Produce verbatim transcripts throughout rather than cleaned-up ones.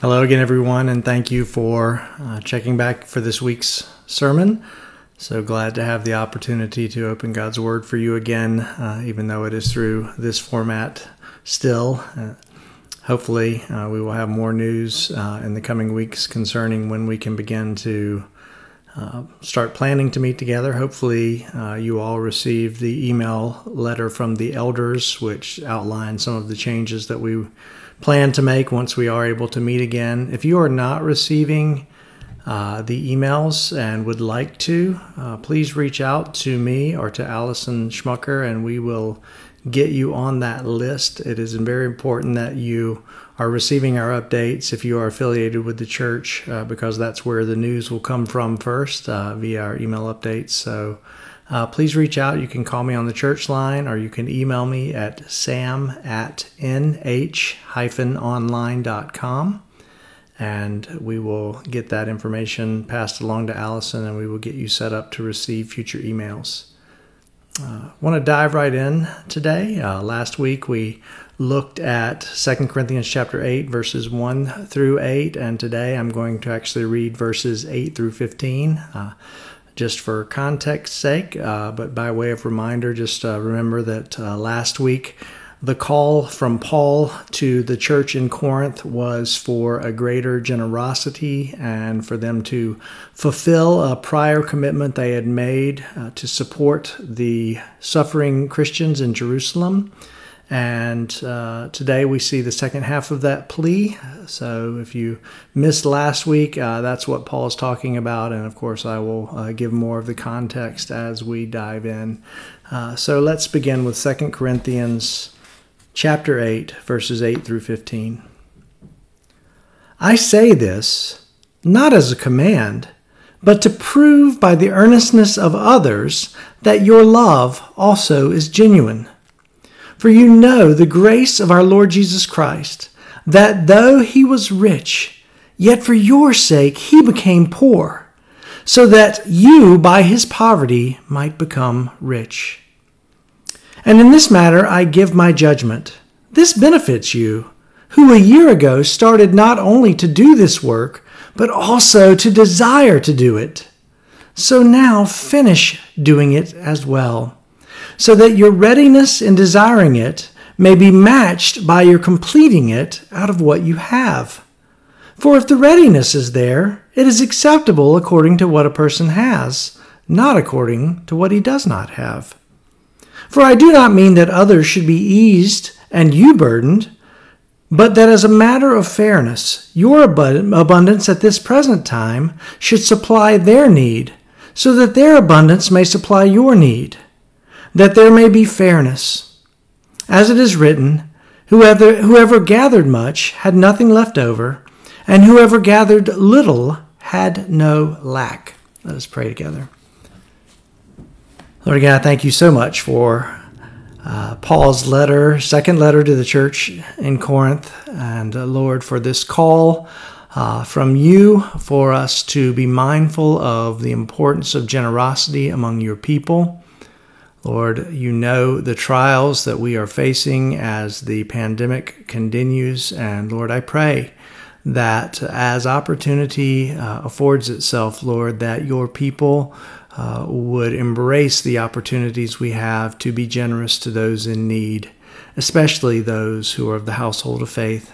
Hello again, everyone, and thank you for uh, checking back for this week's sermon. So glad to have the opportunity to open God's Word for you again, uh, even though it is through this format still. Uh, hopefully, uh, we will have more news uh, in the coming weeks concerning when we can begin to uh, start planning to meet together. Hopefully, uh, you all received the email letter from the elders, which outlined some of the changes that we plan to make once we are able to meet again. If you are not receiving uh, the emails and would like to, uh, please reach out to me or to Allison Schmucker, and we will get you on that list. It is very important that you are receiving our updates if you are affiliated with the church, uh, because that's where the news will come from first, uh, via our email updates. So uh, please reach out. You can call me on the church line, or you can email me at sam at n h dash online dot com, and we will get that information passed along to Allison, and we will get you set up to receive future emails. I uh, want to dive right in today. Uh, last week we looked at Second Corinthians chapter eight, verses one through eight, and today I'm going to actually read verses eight through fifteen, uh, just for context's sake, uh, but by way of reminder, just uh, remember that uh, last week the call from Paul to the church in Corinth was for a greater generosity and for them to fulfill a prior commitment they had made uh, to support the suffering Christians in Jerusalem. And uh, today we see the second half of that plea. So if you missed last week, uh, that's what Paul's talking about. And of course, I will uh, give more of the context as we dive in. Uh, so let's begin with Second Corinthians chapter eight, verses eight through fifteen. I say this, not as a command, but to prove by the earnestness of others that your love also is genuine. For you know the grace of our Lord Jesus Christ, that though he was rich, yet for your sake he became poor, so that you by his poverty might become rich. And in this matter I give my judgment. This benefits you, who a year ago started not only to do this work, but also to desire to do it. So now finish doing it as well, so that your readiness in desiring it may be matched by your completing it out of what you have. For if the readiness is there, it is acceptable according to what a person has, not according to what he does not have. For I do not mean that others should be eased and you burdened, but that as a matter of fairness, your abundance at this present time should supply their need, so that their abundance may supply your need, that there may be fairness. As it is written, whoever, whoever gathered much had nothing left over, and whoever gathered little had no lack. Let us pray together. Lord God, thank you so much for uh, Paul's letter, second letter to the church in Corinth, and uh, Lord, for this call uh, from you for us to be mindful of the importance of generosity among your people. Lord, you know the trials that we are facing as the pandemic continues, and Lord, I pray that as opportunity uh, affords itself, Lord, that your people Uh, would embrace the opportunities we have to be generous to those in need, especially those who are of the household of faith.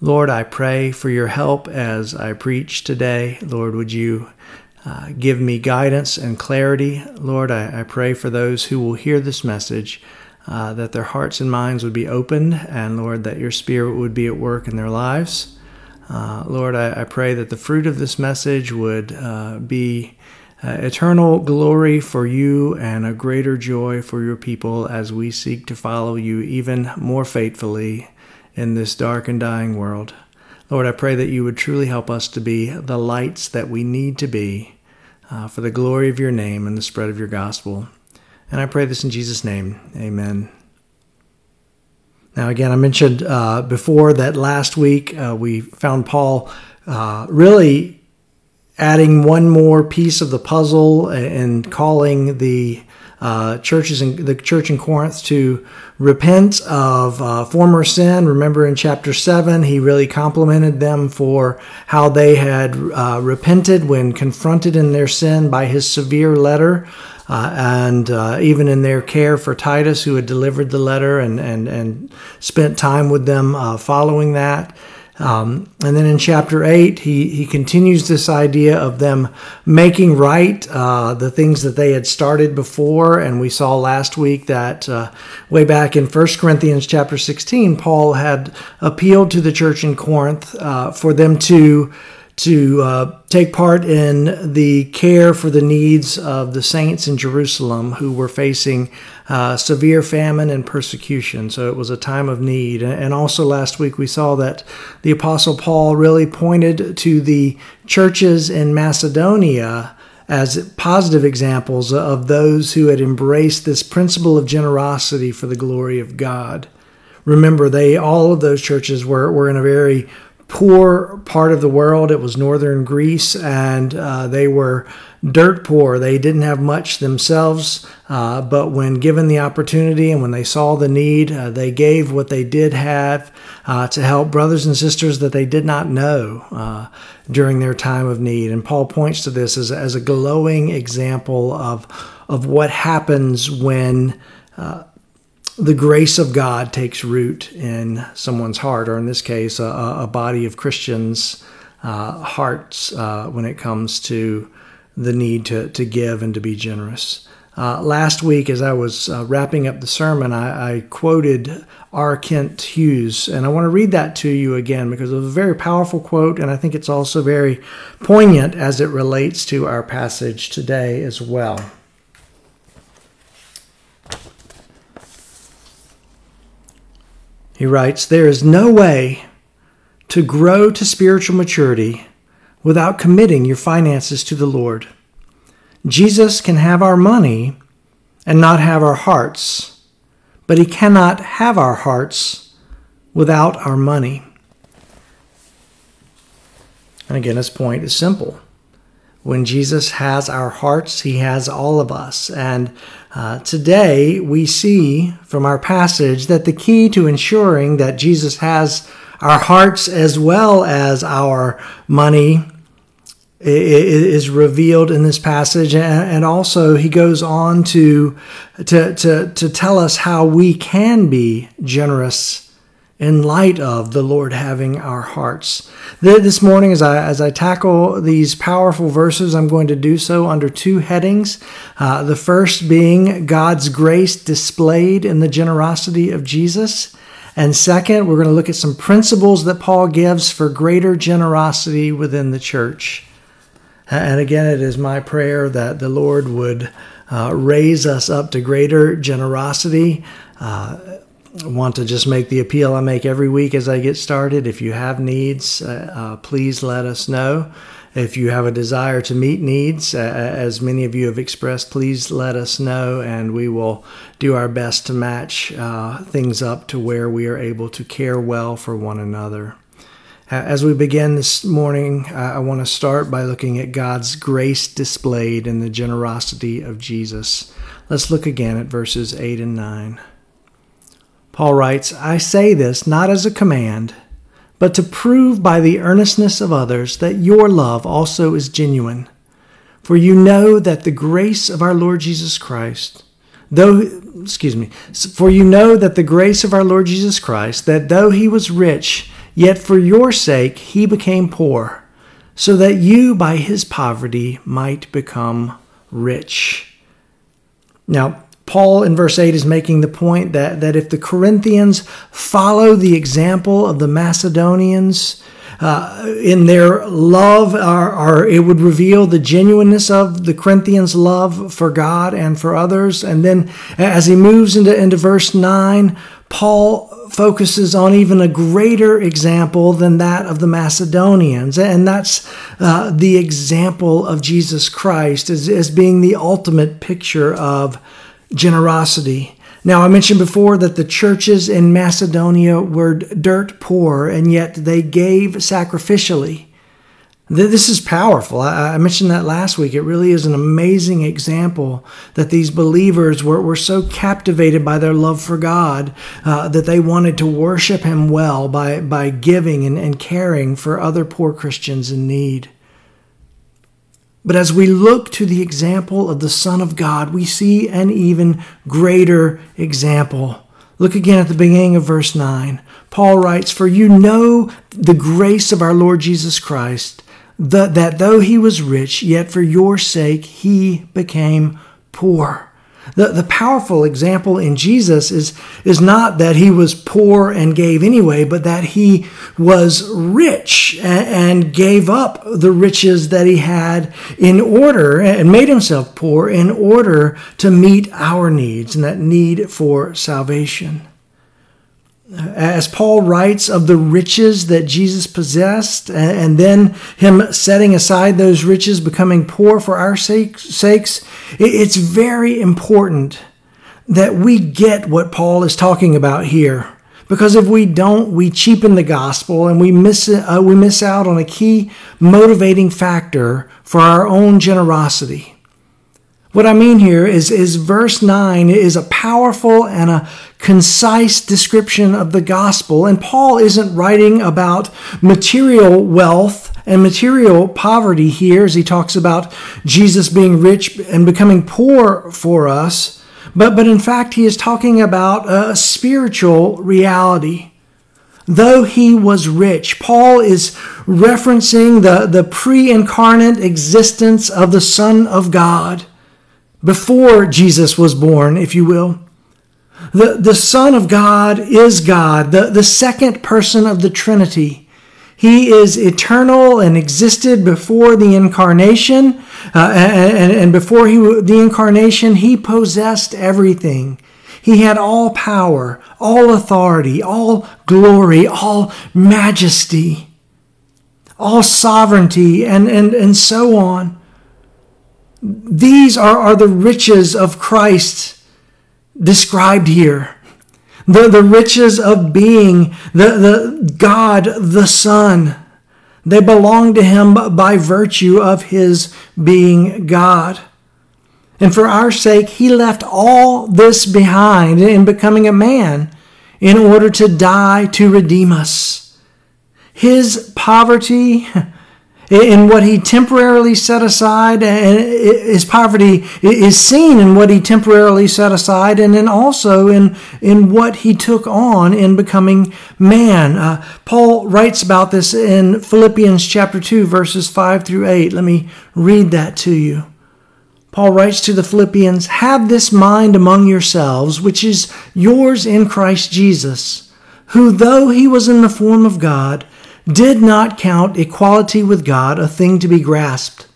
Lord, I pray for your help as I preach today. Lord, would you uh, give me guidance and clarity? Lord, I, I pray for those who will hear this message, uh, that their hearts and minds would be opened, and Lord, that your Spirit would be at work in their lives. Uh, Lord, I, I pray that the fruit of this message would uh, be Uh, eternal glory for you and a greater joy for your people as we seek to follow you even more faithfully in this dark and dying world. Lord, I pray that you would truly help us to be the lights that we need to be uh, for the glory of your name and the spread of your gospel. And I pray this in Jesus' name. Amen. Now, again, I mentioned uh, before that last week uh, we found Paul uh, really adding one more piece of the puzzle and calling the uh, churches in the church in Corinth to repent of uh, former sin. Remember in chapter seven, he really complimented them for how they had uh, repented when confronted in their sin by his severe letter. Uh, and uh, even in their care for Titus, who had delivered the letter and, and, and spent time with them uh, following that. Um, and then in chapter eight, he, he continues this idea of them making right uh, the things that they had started before. And we saw last week that uh, way back in First Corinthians chapter sixteen, Paul had appealed to the church in Corinth uh, for them to to uh, take part in the care for the needs of the saints in Jerusalem who were facing uh, severe famine and persecution. So it was a time of need. And also last week we saw that the Apostle Paul really pointed to the churches in Macedonia as positive examples of those who had embraced this principle of generosity for the glory of God. Remember, they all of those churches were, were in a very poor part of the world. It was northern Greece, and uh, they were dirt poor. They didn't have much themselves, uh, but when given the opportunity and when they saw the need, uh, they gave what they did have uh, to help brothers and sisters that they did not know uh, during their time of need. And Paul points to this as, as a glowing example of, of what happens when uh, the grace of God takes root in someone's heart, or in this case, a, a body of Christians' uh, hearts uh, when it comes to the need to, to give and to be generous. Uh, last week, as I was uh, wrapping up the sermon, I, I quoted R. Kent Hughes, and I want to read that to you again because it was a very powerful quote, and I think it's also very poignant as it relates to our passage today as well. He writes, "There is no way to grow to spiritual maturity without committing your finances to the Lord. Jesus can have our money and not have our hearts, but he cannot have our hearts without our money." And again, his point is simple. When Jesus has our hearts, he has all of us. And uh, today we see from our passage that the key to ensuring that Jesus has our hearts as well as our money is revealed in this passage. And also he goes on to, to, to, to tell us how we can be generous in light of the Lord having our hearts. This morning, as I as I tackle these powerful verses, I'm going to do so under two headings. Uh, the first being God's grace displayed in the generosity of Jesus. And second, we're going to look at some principles that Paul gives for greater generosity within the church. And again, it is my prayer that the Lord would uh, raise us up to greater generosity. Uh, I want to just make the appeal I make every week as I get started. If you have needs, uh, uh, please let us know. If you have a desire to meet needs, uh, as many of you have expressed, please let us know, and we will do our best to match uh, things up to where we are able to care well for one another. As we begin this morning, I want to start by looking at God's grace displayed in the generosity of Jesus. Let's look again at verses eight and nine. Paul writes, "I say this not as a command, but to prove by the earnestness of others that your love also is genuine. For you know that the grace of our Lord Jesus Christ, though, excuse me, for you know that the grace of our Lord Jesus Christ, that though he was rich, yet for your sake he became poor, so that you by his poverty might become rich." Now, Paul in verse eight is making the point that, that if the Corinthians follow the example of the Macedonians uh, in their love, or, or it would reveal the genuineness of the Corinthians' love for God and for others. And then as he moves into, into verse nine, Paul focuses on even a greater example than that of the Macedonians, and that's uh, the example of Jesus Christ as, as being the ultimate picture of generosity. Now, I mentioned before that the churches in Macedonia were dirt poor, and yet they gave sacrificially. This is powerful. I mentioned that last week. It really is an amazing example that these believers were, were so captivated by their love for God uh, that they wanted to worship Him well by, by giving and, and caring for other poor Christians in need. But as we look to the example of the Son of God, we see an even greater example. Look again at the beginning of verse nine. Paul writes, "For you know the grace of our Lord Jesus Christ, The, that though he was rich, yet for your sake he became poor." The, the powerful example in Jesus is, is not that he was poor and gave anyway, but that he was rich and, and gave up the riches that he had in order and made himself poor in order to meet our needs and that need for salvation. As Paul writes of the riches that Jesus possessed and then him setting aside those riches, becoming poor for our sakes, it's very important that we get what Paul is talking about here. Because if we don't, we cheapen the gospel and we miss, uh, we miss out on a key motivating factor for our own generosity. What I mean here is, is verse nine is a powerful and a concise description of the gospel. And Paul isn't writing about material wealth and material poverty here as he talks about Jesus being rich and becoming poor for us. But, but in fact, he is talking about a spiritual reality. Though he was rich, Paul is referencing the, the pre-incarnate existence of the Son of God. Before Jesus was born, if you will. The, the Son of God is God, the, the second person of the Trinity. He is eternal and existed before the incarnation. Uh, and, and before he, the incarnation, he possessed everything. He had all power, all authority, all glory, all majesty, all sovereignty, and, and, and so on. These are, are the riches of Christ described here. The, the riches of being the, the God, the Son. They belong to Him by virtue of His being God. And for our sake, He left all this behind in becoming a man in order to die to redeem us. His poverty... in what he temporarily set aside, and his poverty is seen in what he temporarily set aside, and then also in, in what he took on in becoming man. Uh, Paul writes about this in Philippians chapter two, verses five through eight. Let me read that to you. Paul writes to the Philippians, "Have this mind among yourselves, which is yours in Christ Jesus, who though he was in the form of God, did not count equality with God a thing to be grasped,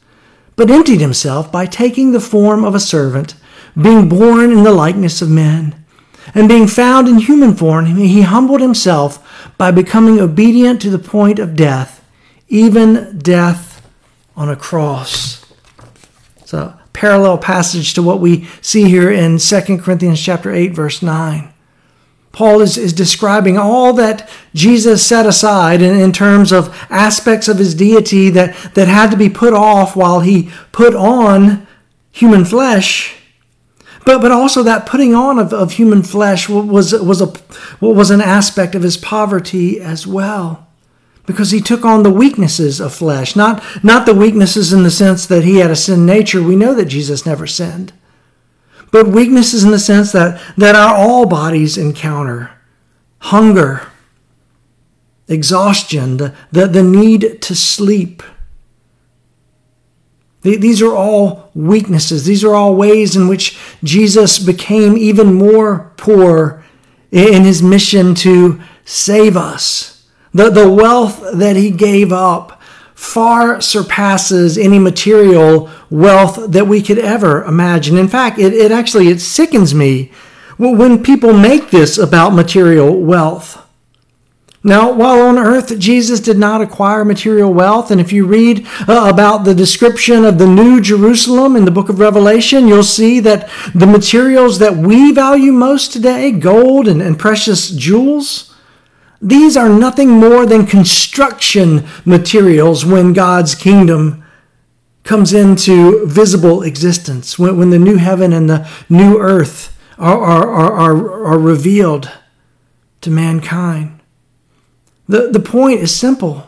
but emptied himself by taking the form of a servant, being born in the likeness of men. And being found in human form, he humbled himself by becoming obedient to the point of death, even death on a cross." It's a parallel passage to what we see here in Second Corinthians chapter eight, verse nine. Paul is, is describing all that Jesus set aside in, in terms of aspects of his deity that, that had to be put off while he put on human flesh. But, but also that putting on of, of human flesh was, was, a, was an aspect of his poverty as well. Because he took on the weaknesses of flesh, not, not the weaknesses in the sense that he had a sin nature. We know that Jesus never sinned. But weaknesses in the sense that, that our all bodies encounter. Hunger, exhaustion, the, the, the need to sleep. These are all weaknesses. These are all ways in which Jesus became even more poor in his mission to save us. The, the wealth that he gave up far surpasses any material wealth that we could ever imagine. In fact, it, it actually it sickens me when people make this about material wealth. Now, while on earth, Jesus did not acquire material wealth, and if you read uh, about the description of the New Jerusalem in the book of Revelation, you'll see that the materials that we value most today, gold and, and precious jewels, These are nothing more than construction materials when God's kingdom comes into visible existence, when, when the new heaven and the new earth are, are, are, are, are revealed to mankind. The, the point is simple.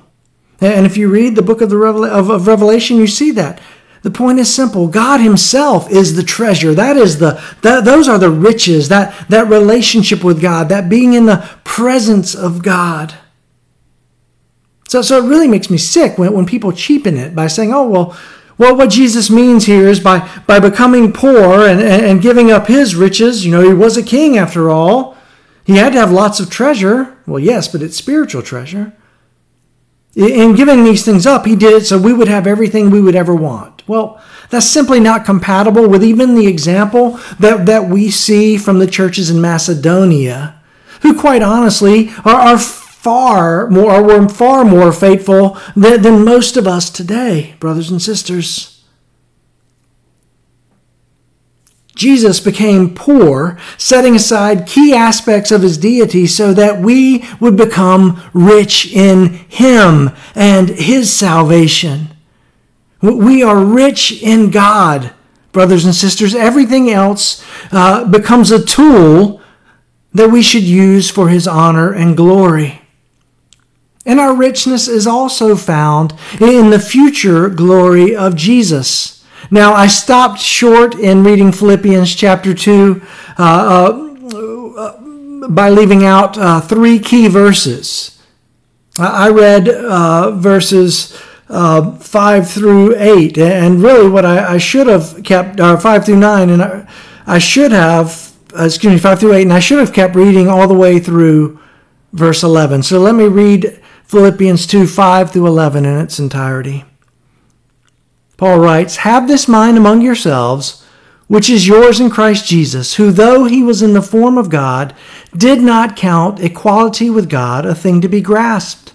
And if you read the book of, the Revela- of, of Revelation, you see that. The point is simple. God himself is the treasure. That is the, that, those are the riches, that, that relationship with God, that being in the presence of God. So, so it really makes me sick when, when people cheapen it by saying, oh, well, well, what Jesus means here is by, by becoming poor and, and, and giving up his riches. You know, he was a king after all. He had to have lots of treasure. Well, yes, but it's spiritual treasure. In giving these things up, he did it so we would have everything we would ever want. Well, that's simply not compatible with even the example that, that we see from the churches in Macedonia, who quite honestly are, are far more are, were far more faithful than, than most of us today, brothers and sisters. Jesus became poor, setting aside key aspects of his deity so that we would become rich in him and his salvation. We are rich in God, brothers and sisters. Everything else uh, becomes a tool that we should use for his honor and glory. And our richness is also found in the future glory of Jesus. Now, I stopped short in reading Philippians chapter two uh, uh, by leaving out uh, three key verses. I read uh, verses uh, five through eight, and really what I, I should have kept, or five through nine, and I, I should have, excuse me, five through eight, and I should have kept reading all the way through verse eleven. So let me read Philippians two, five through eleven in its entirety. Paul writes, "Have this mind among yourselves, which is yours in Christ Jesus, who though he was in the form of God, did not count equality with God a thing to be grasped,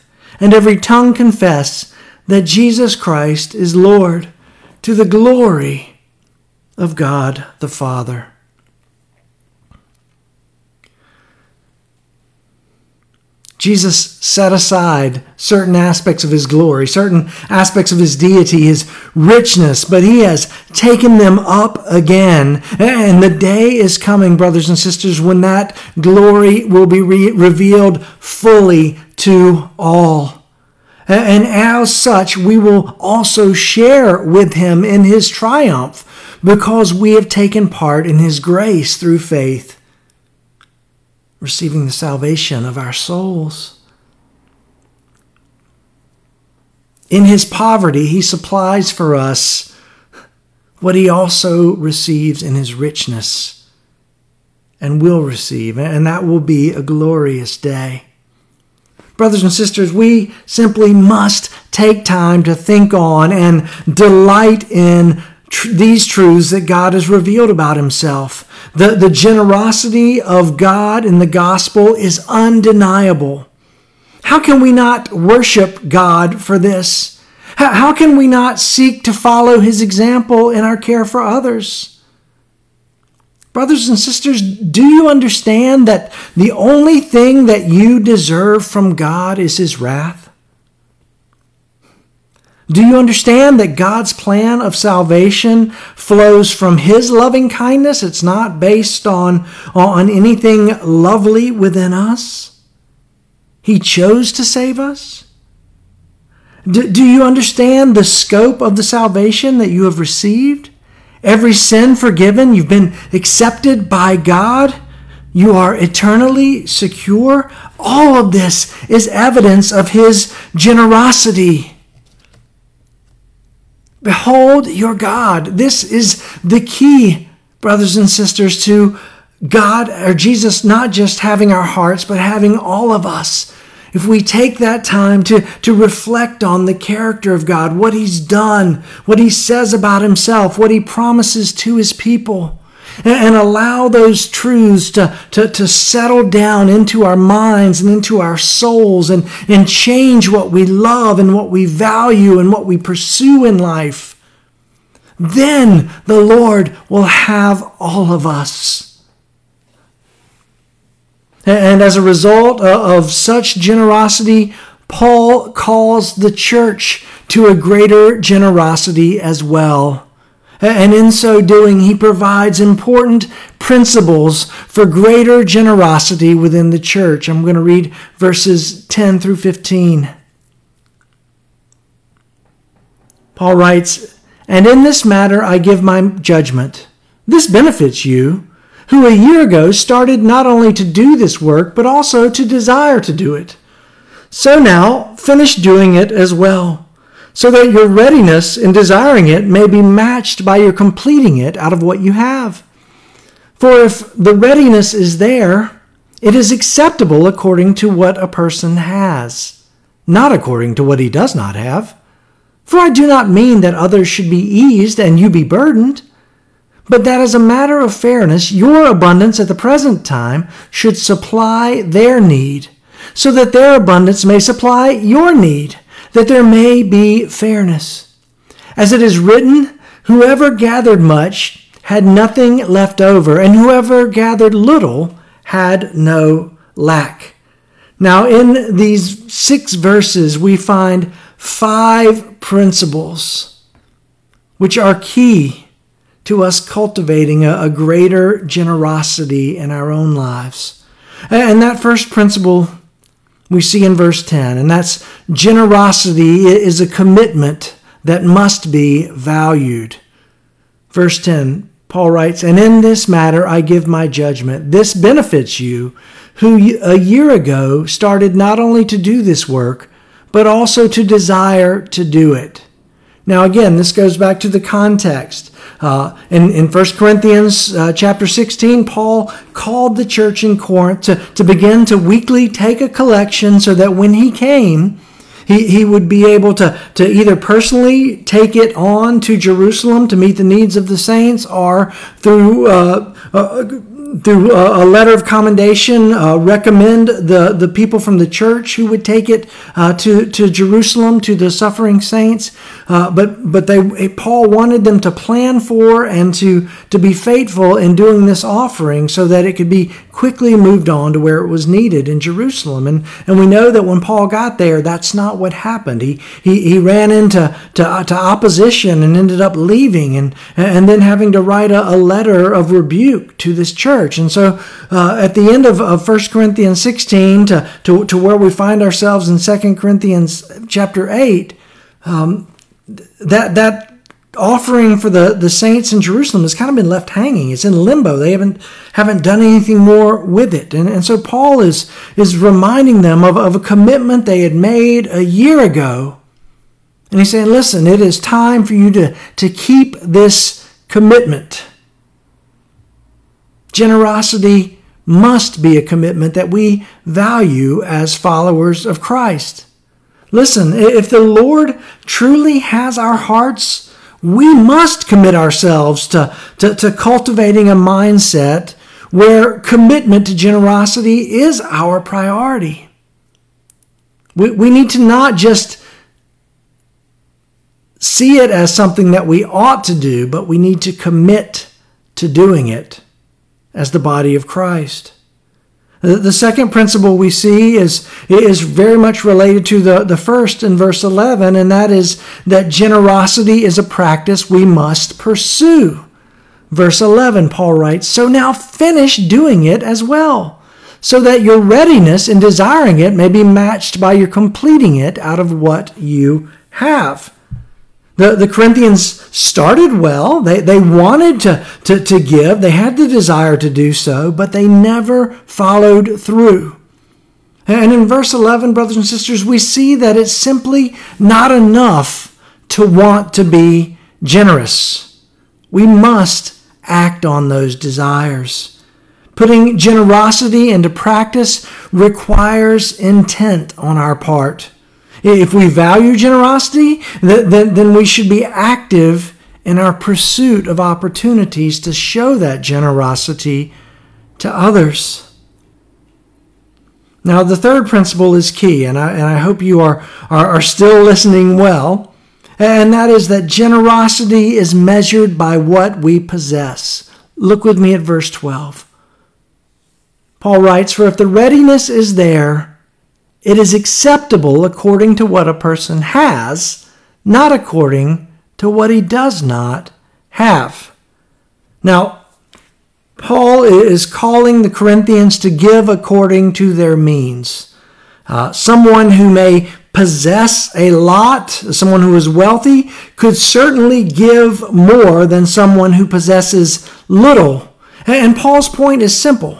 and every tongue confess that Jesus Christ is Lord, to the glory of God the Father." Jesus set aside certain aspects of his glory, certain aspects of his deity, his richness, but he has taken them up again. And the day is coming, brothers and sisters, when that glory will be re- revealed fully to all. And as such, we will also share with him in his triumph, because we have taken part in his grace through faith, receiving the salvation of our souls. In his poverty, he supplies for us what he also receives in his richness and will receive, and that will be a glorious day. Brothers and sisters, we simply must take time to think on and delight in these truths that God has revealed about himself. The, the generosity of God in the gospel is undeniable. How can we not worship God for this? How, how can we not seek to follow his example in our care for others? Brothers and sisters, do you understand that the only thing that you deserve from God is his wrath? Do you understand that God's plan of salvation flows from his loving kindness? It's not based on, on anything lovely within us. He chose to save us. Do, do you understand the scope of the salvation that you have received? Every sin forgiven, you've been accepted by God. You are eternally secure. All of this is evidence of his generosity. Behold your God. This is the key, brothers and sisters, to God or Jesus not just having our hearts, but having all of us. If we take that time to, to reflect on the character of God, what he's done, what he says about himself, what he promises to his people, and, and allow those truths to, to, to settle down into our minds and into our souls and, and change what we love and what we value and what we pursue in life, then the Lord will have all of us. And as a result of such generosity, Paul calls the church to a greater generosity as well. And in so doing, he provides important principles for greater generosity within the church. I'm going to read verses ten through fifteen. Paul writes, "And in this matter I give my judgment. This benefits you, who a year ago started not only to do this work, but also to desire to do it. So now finish doing it as well, so that your readiness in desiring it may be matched by your completing it out of what you have. For if the readiness is there, it is acceptable according to what a person has, not according to what he does not have. For I do not mean that others should be eased and you be burdened, but that as a matter of fairness, your abundance at the present time should supply their need, so that their abundance may supply your need, that there may be fairness. As it is written, whoever gathered much had nothing left over, and whoever gathered little had no lack." Now, in these six verses, we find five principles which are key to us cultivating a, a greater generosity in our own lives. And that first principle we see in verse ten, and that's generosity is a commitment that must be valued. Verse ten, Paul writes, "And in this matter I give my judgment. This benefits you, who a year ago started not only to do this work, but also to desire to do it." Now again, this goes back to the context. Uh, in, in First Corinthians uh, chapter sixteen, Paul called the church in Corinth to, to begin to weekly take a collection so that when he came, he, he would be able to, to either personally take it on to Jerusalem to meet the needs of the saints, or through uh, uh, through a, a letter of commendation, uh, recommend the, the people from the church who would take it uh, to, to Jerusalem, to the suffering saints. Uh, but but they Paul wanted them to plan for and to, to be faithful in doing this offering so that it could be quickly moved on to where it was needed in Jerusalem. And and we know that when Paul got there, that's not what happened. He he, he ran into to, uh, to opposition and ended up leaving and, and then having to write a, a letter of rebuke to this church. And so uh, at the end of, of First Corinthians sixteen to, to, to where we find ourselves in Second Corinthians chapter eight, um, that that offering for the, the saints in Jerusalem has kind of been left hanging. It's in limbo. They haven't haven't done anything more with it. And, and so Paul is, is reminding them of, of a commitment they had made a year ago. And he's saying, listen, it is time for you to, to keep this commitment. Generosity must be a commitment that we value as followers of Christ. Listen, if the Lord truly has our hearts, we must commit ourselves to, to, to cultivating a mindset where commitment to generosity is our priority. We, we need to not just see it as something that we ought to do, but we need to commit to doing it as the body of Christ. The second principle we see is, is very much related to the, the first in verse eleven, and that is that generosity is a practice we must pursue. Verse eleven, Paul writes, "So now finish doing it as well, so that your readiness in desiring it may be matched by your completing it out of what you have." The, the Corinthians started well. They, they wanted to, to, to give. They had the desire to do so, but they never followed through. And in verse eleven, brothers and sisters, we see that it's simply not enough to want to be generous. We must act on those desires. Putting generosity into practice requires intent on our part. If we value generosity, then we should be active in our pursuit of opportunities to show that generosity to others. Now, the third principle is key, and I, and I hope you are, are, are still listening well, and that is that generosity is measured by what we possess. Look with me at verse twelve. Paul writes, "For if the readiness is there, it is acceptable according to what a person has, not according to what he does not have." Now, Paul is calling the Corinthians to give according to their means. Uh, someone who may possess a lot, someone who is wealthy, could certainly give more than someone who possesses little. And Paul's point is simple,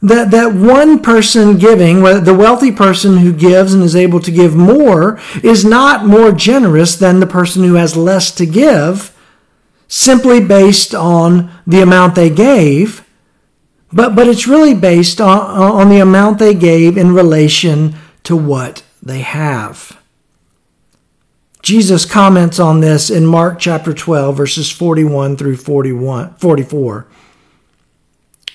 that, that one person giving, the wealthy person who gives and is able to give more, is not more generous than the person who has less to give, simply based on the amount they gave, but, but it's really based on, on the amount they gave in relation to what they have. Jesus comments on this in Mark chapter twelve, verses forty-one through forty-one, forty-four. It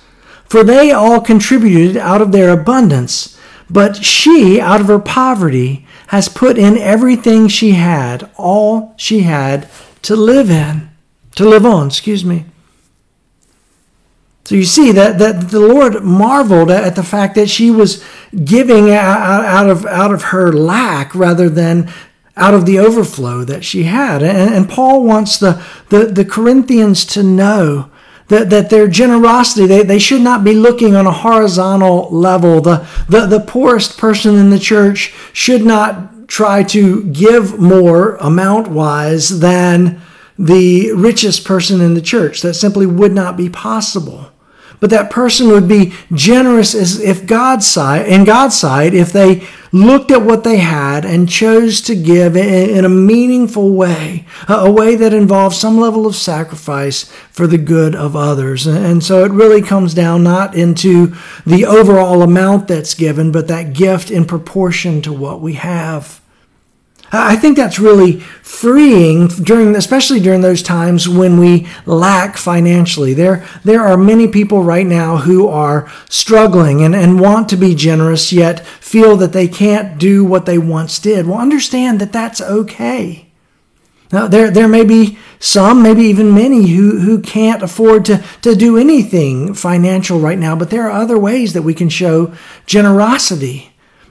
for they all contributed out of their abundance, but she out of her poverty has put in everything she had, all she had to live in, to live on, excuse me. So you see that, that the Lord marveled at the fact that she was giving out, out, of, out of her lack rather than out of the overflow that she had. And, and Paul wants the, the, the Corinthians to know that, that their generosity, they, they should not be looking on a horizontal level. The, the, the poorest person in the church should not try to give more amount-wise than the richest person in the church. That simply would not be possible. But that person would be generous as if God's side, in God's sight, if they looked at what they had and chose to give in a meaningful way, a way that involves some level of sacrifice for the good of others. And so it really comes down not into the overall amount that's given, but that gift in proportion to what we have. I think that's really freeing, during, especially during those times when we lack financially. There, there are many people right now who are struggling and, and want to be generous, yet feel that they can't do what they once did. Well, understand that that's okay. Now, there, there may be some, maybe even many, who, who can't afford to, to do anything financial right now, but there are other ways that we can show generosity.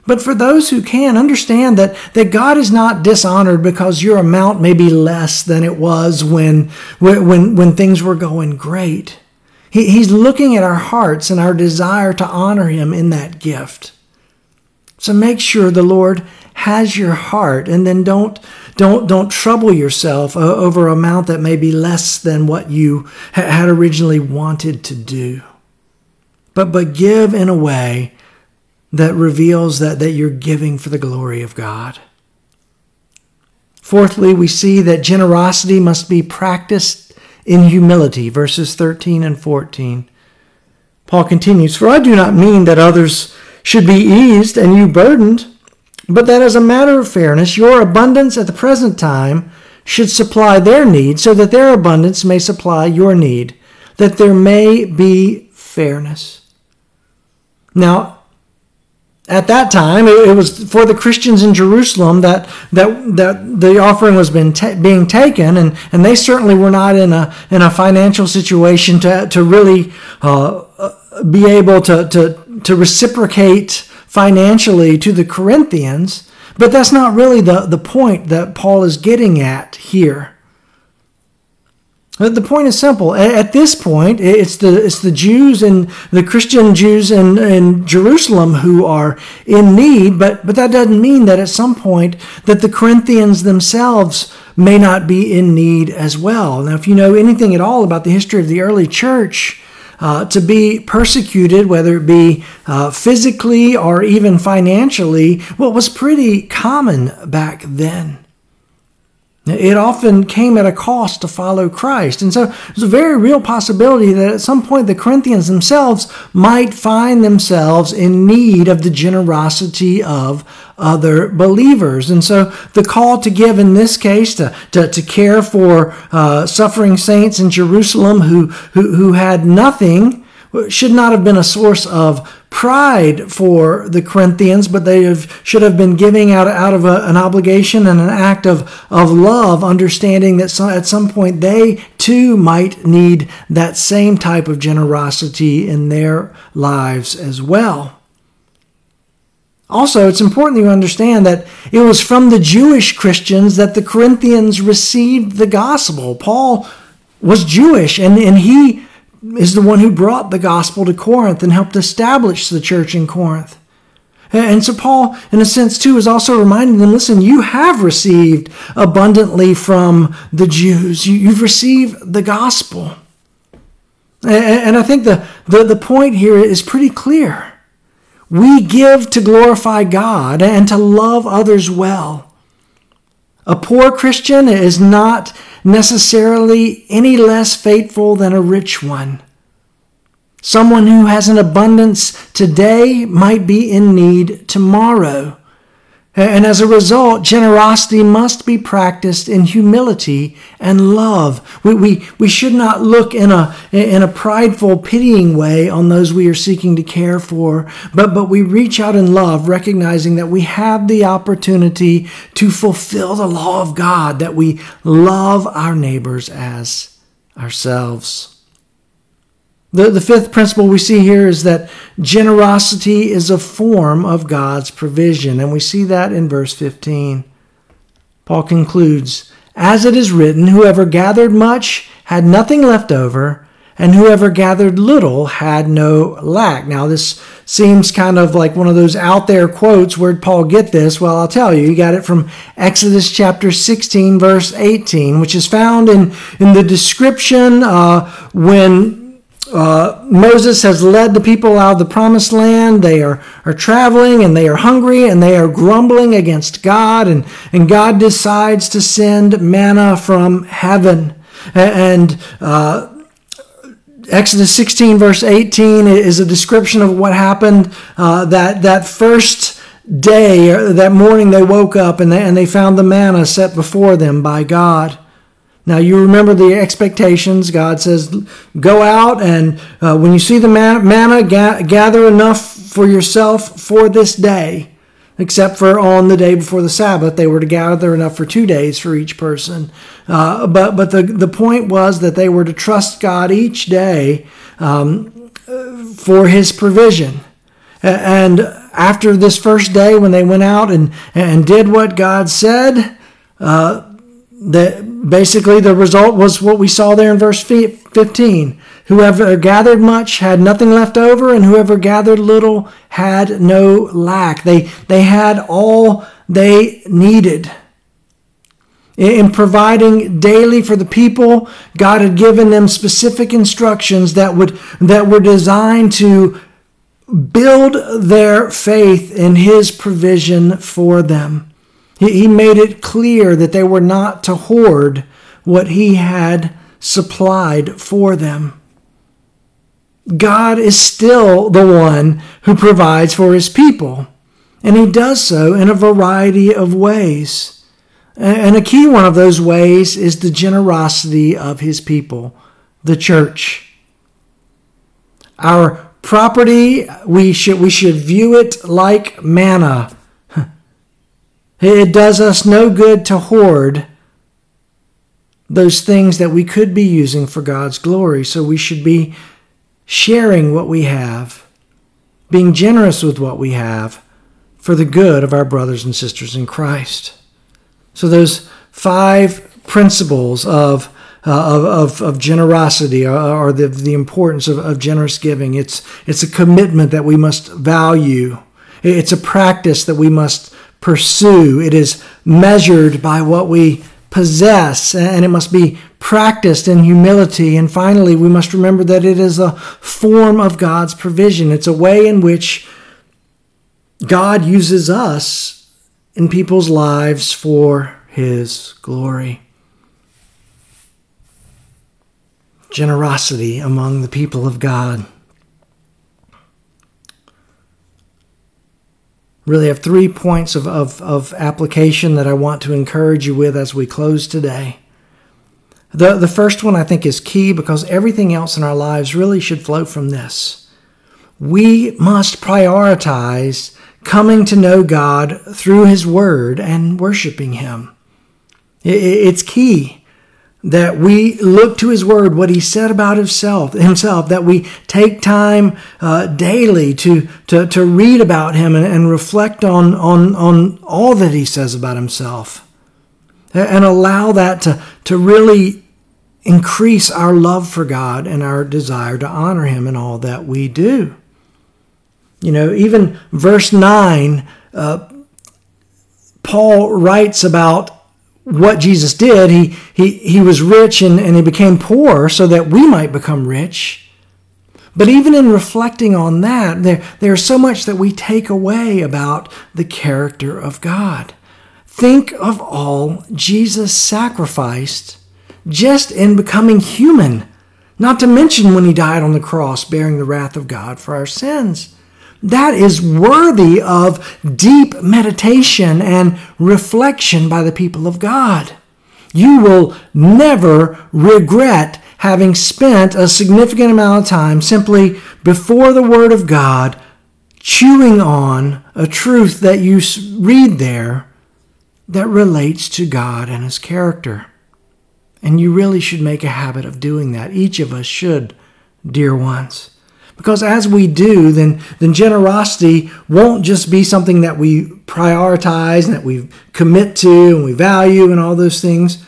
But for those who can, understand that, that God is not dishonored because your amount may be less than it was when, when, when things were going great. He, he's looking at our hearts and our desire to honor him in that gift. So make sure the Lord has your heart, and then don't, don't, don't trouble yourself over an amount that may be less than what you had originally wanted to do. But, but give in a way that reveals that, that you're giving for the glory of God. Fourthly, we see that generosity must be practiced in humility, verses thirteen and fourteen. Paul continues, "For I do not mean that others should be eased and you burdened, but that as a matter of fairness, your abundance at the present time should supply their need, so that their abundance may supply your need, that there may be fairness." Now, at that time, it was for the Christians in Jerusalem that that, that the offering was been ta- being taken, and, and they certainly were not in a in a financial situation to to really uh, be able to, to to reciprocate financially to the Corinthians. But that's not really the, the point that Paul is getting at here. The point is simple. At this point, it's the it's the Jews and the Christian Jews in, in Jerusalem who are in need, but, but that doesn't mean that at some point that the Corinthians themselves may not be in need as well. Now, if you know anything at all about the history of the early church, uh, to be persecuted, whether it be uh, physically or even financially, well, was pretty common back then. It often came at a cost to follow Christ. And so there's a very real possibility that at some point the Corinthians themselves might find themselves in need of the generosity of other believers. And so the call to give in this case, to, to, to care for uh, suffering saints in Jerusalem who, who, who had nothing, should not have been a source of pride for the Corinthians, but they have, should have been giving out, out of a, an obligation and an act of, of love, understanding that some, at some point they too might need that same type of generosity in their lives as well. Also, it's important that you understand that it was from the Jewish Christians that the Corinthians received the gospel. Paul was Jewish, and, and he is the one who brought the gospel to Corinth and helped establish the church in Corinth. And so Paul, in a sense, too, is also reminding them, listen, you have received abundantly from the Jews. You've received the gospel. And I think the, the, the point here is pretty clear. We give to glorify God and to love others well. A poor Christian is not necessarily any less faithful than a rich one. Someone who has an abundance today might be in need tomorrow. And as a result, generosity must be practiced in humility and love. We, we, we should not look in a, in a prideful, pitying way on those we are seeking to care for, but, but we reach out in love, recognizing that we have the opportunity to fulfill the law of God, that we love our neighbors as ourselves. The, the fifth principle we see here is that generosity is a form of God's provision, and we see that in verse fifteen. Paul concludes, "As it is written, whoever gathered much had nothing left over, and whoever gathered little had no lack." Now, this seems kind of like one of those out there quotes. Where'd Paul get this? Well, I'll tell you. He got it from Exodus chapter sixteen, verse eighteen, which is found in, in the description uh, when Uh, Moses has led the people out of the promised land. They are, are traveling, and they are hungry, and they are grumbling against God. And, and God decides to send manna from heaven. And uh, Exodus sixteen, verse eighteen, is a description of what happened uh, that, that first day, or that morning they woke up, and they, and they found the manna set before them by God. Now, you remember the expectations. God says, go out, and uh, when you see the manna, ga- gather enough for yourself for this day, except for on the day before the Sabbath. They were to gather enough for two days for each person. Uh, but but the, the point was that they were to trust God each day um, for his provision. And after this first day, when they went out and, and did what God said, uh, That basically the result was what we saw there in verse fifteen. Whoever gathered much had nothing left over, and whoever gathered little had no lack. They, they had all they needed. In providing daily for the people, God had given them specific instructions that would that were designed to build their faith in his provision for them. He made it clear that they were not to hoard what he had supplied for them. God is still the one who provides for his people, and he does so in a variety of ways. And a key one of those ways is the generosity of his people, the church. Our property, we should, we should view it like manna. It does us no good to hoard those things that we could be using for God's glory. So we should be sharing what we have, being generous with what we have for the good of our brothers and sisters in Christ. So those five principles of uh, of, of of generosity, or, or the the importance of, of generous giving. It's it's a commitment that we must value. It's a practice that we must pursue. It is measured by what we possess, and it must be practiced in humility. And finally, we must remember that it is a form of God's provision. It's a way in which God uses us in people's lives for His glory. Generosity among the people of God. Really have three points of, of, of application that I want to encourage you with as we close today. The, the first one I think is key, because everything else in our lives really should flow from this. We must prioritize coming to know God through His Word and worshiping Him. It, it's key that we look to His Word, what He said about Himself, Himself, that we take time uh, daily to, to, to read about Him and, and reflect on, on, on all that He says about Himself, and allow that to, to really increase our love for God and our desire to honor Him in all that we do. You know, even verse nine, uh, Paul writes about what Jesus did. He he he was rich and, and he became poor so that we might become rich. But even in reflecting on that, there, there's so much that we take away about the character of God. Think of all Jesus sacrificed just in becoming human, not to mention when He died on the cross bearing the wrath of God for our sins. That is worthy of deep meditation and reflection by the people of God. You will never regret having spent a significant amount of time simply before the Word of God, chewing on a truth that you read there that relates to God and His character. And you really should make a habit of doing that. Each of us should, dear ones. Because as we do, then, then generosity won't just be something that we prioritize and that we commit to and we value and all those things.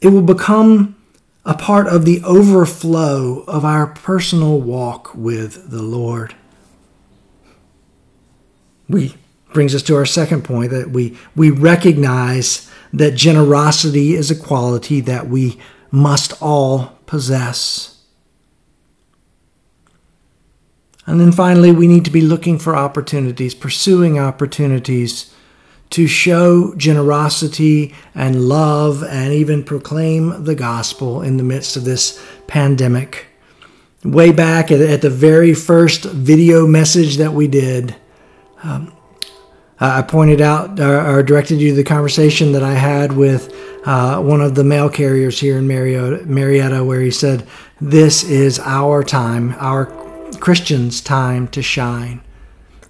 It will become a part of the overflow of our personal walk with the Lord. We brings us to our second point, that we, we recognize that generosity is a quality that we must all possess. And then finally, we need to be looking for opportunities, pursuing opportunities to show generosity and love and even proclaim the gospel in the midst of this pandemic. Way back at, at the very first video message that we did, um, I pointed out or, or directed you to the conversation that I had with uh, one of the mail carriers here in Marietta, Marietta, where he said, "This is our time, our Christians' time to shine,"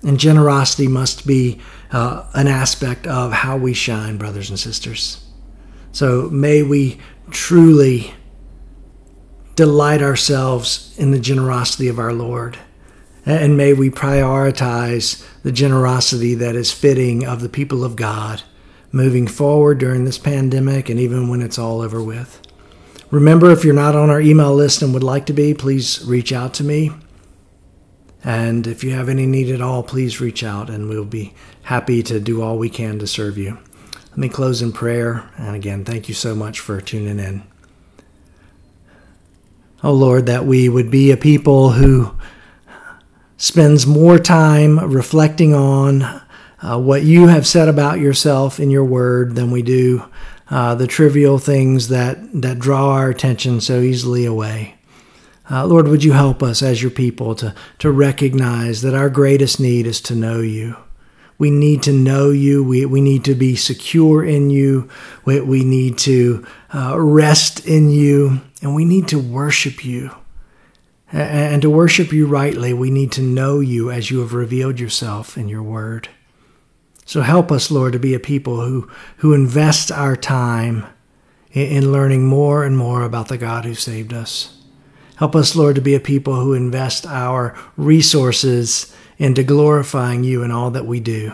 and generosity must be uh, an aspect of how we shine, brothers and sisters. So may we truly delight ourselves in the generosity of our Lord, and may we prioritize the generosity that is fitting of the people of God moving forward during this pandemic and even when it's all over with. Remember, if you're not on our email list and would like to be, please reach out to me. And if you have any need at all, please reach out, and we'll be happy to do all we can to serve you. Let me close in prayer. And again, thank you so much for tuning in. Oh Lord, that we would be a people who spends more time reflecting on uh, what you have said about yourself in your word than we do uh, the trivial things that, that draw our attention so easily away. Uh, Lord, would you help us as your people to, to recognize that our greatest need is to know you. We need to know you. We, we need to be secure in you. We, we need to uh, rest in you. And we need to worship you. And, and to worship you rightly, we need to know you as you have revealed yourself in your word. So help us, Lord, to be a people who, who invest our time in, in learning more and more about the God who saved us. Help us, Lord, to be a people who invest our resources into glorifying you in all that we do.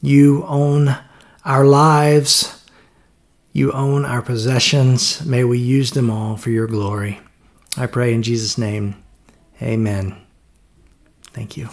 You own our lives. You own our possessions. May we use them all for your glory. I pray in Jesus' name. Amen. Thank you.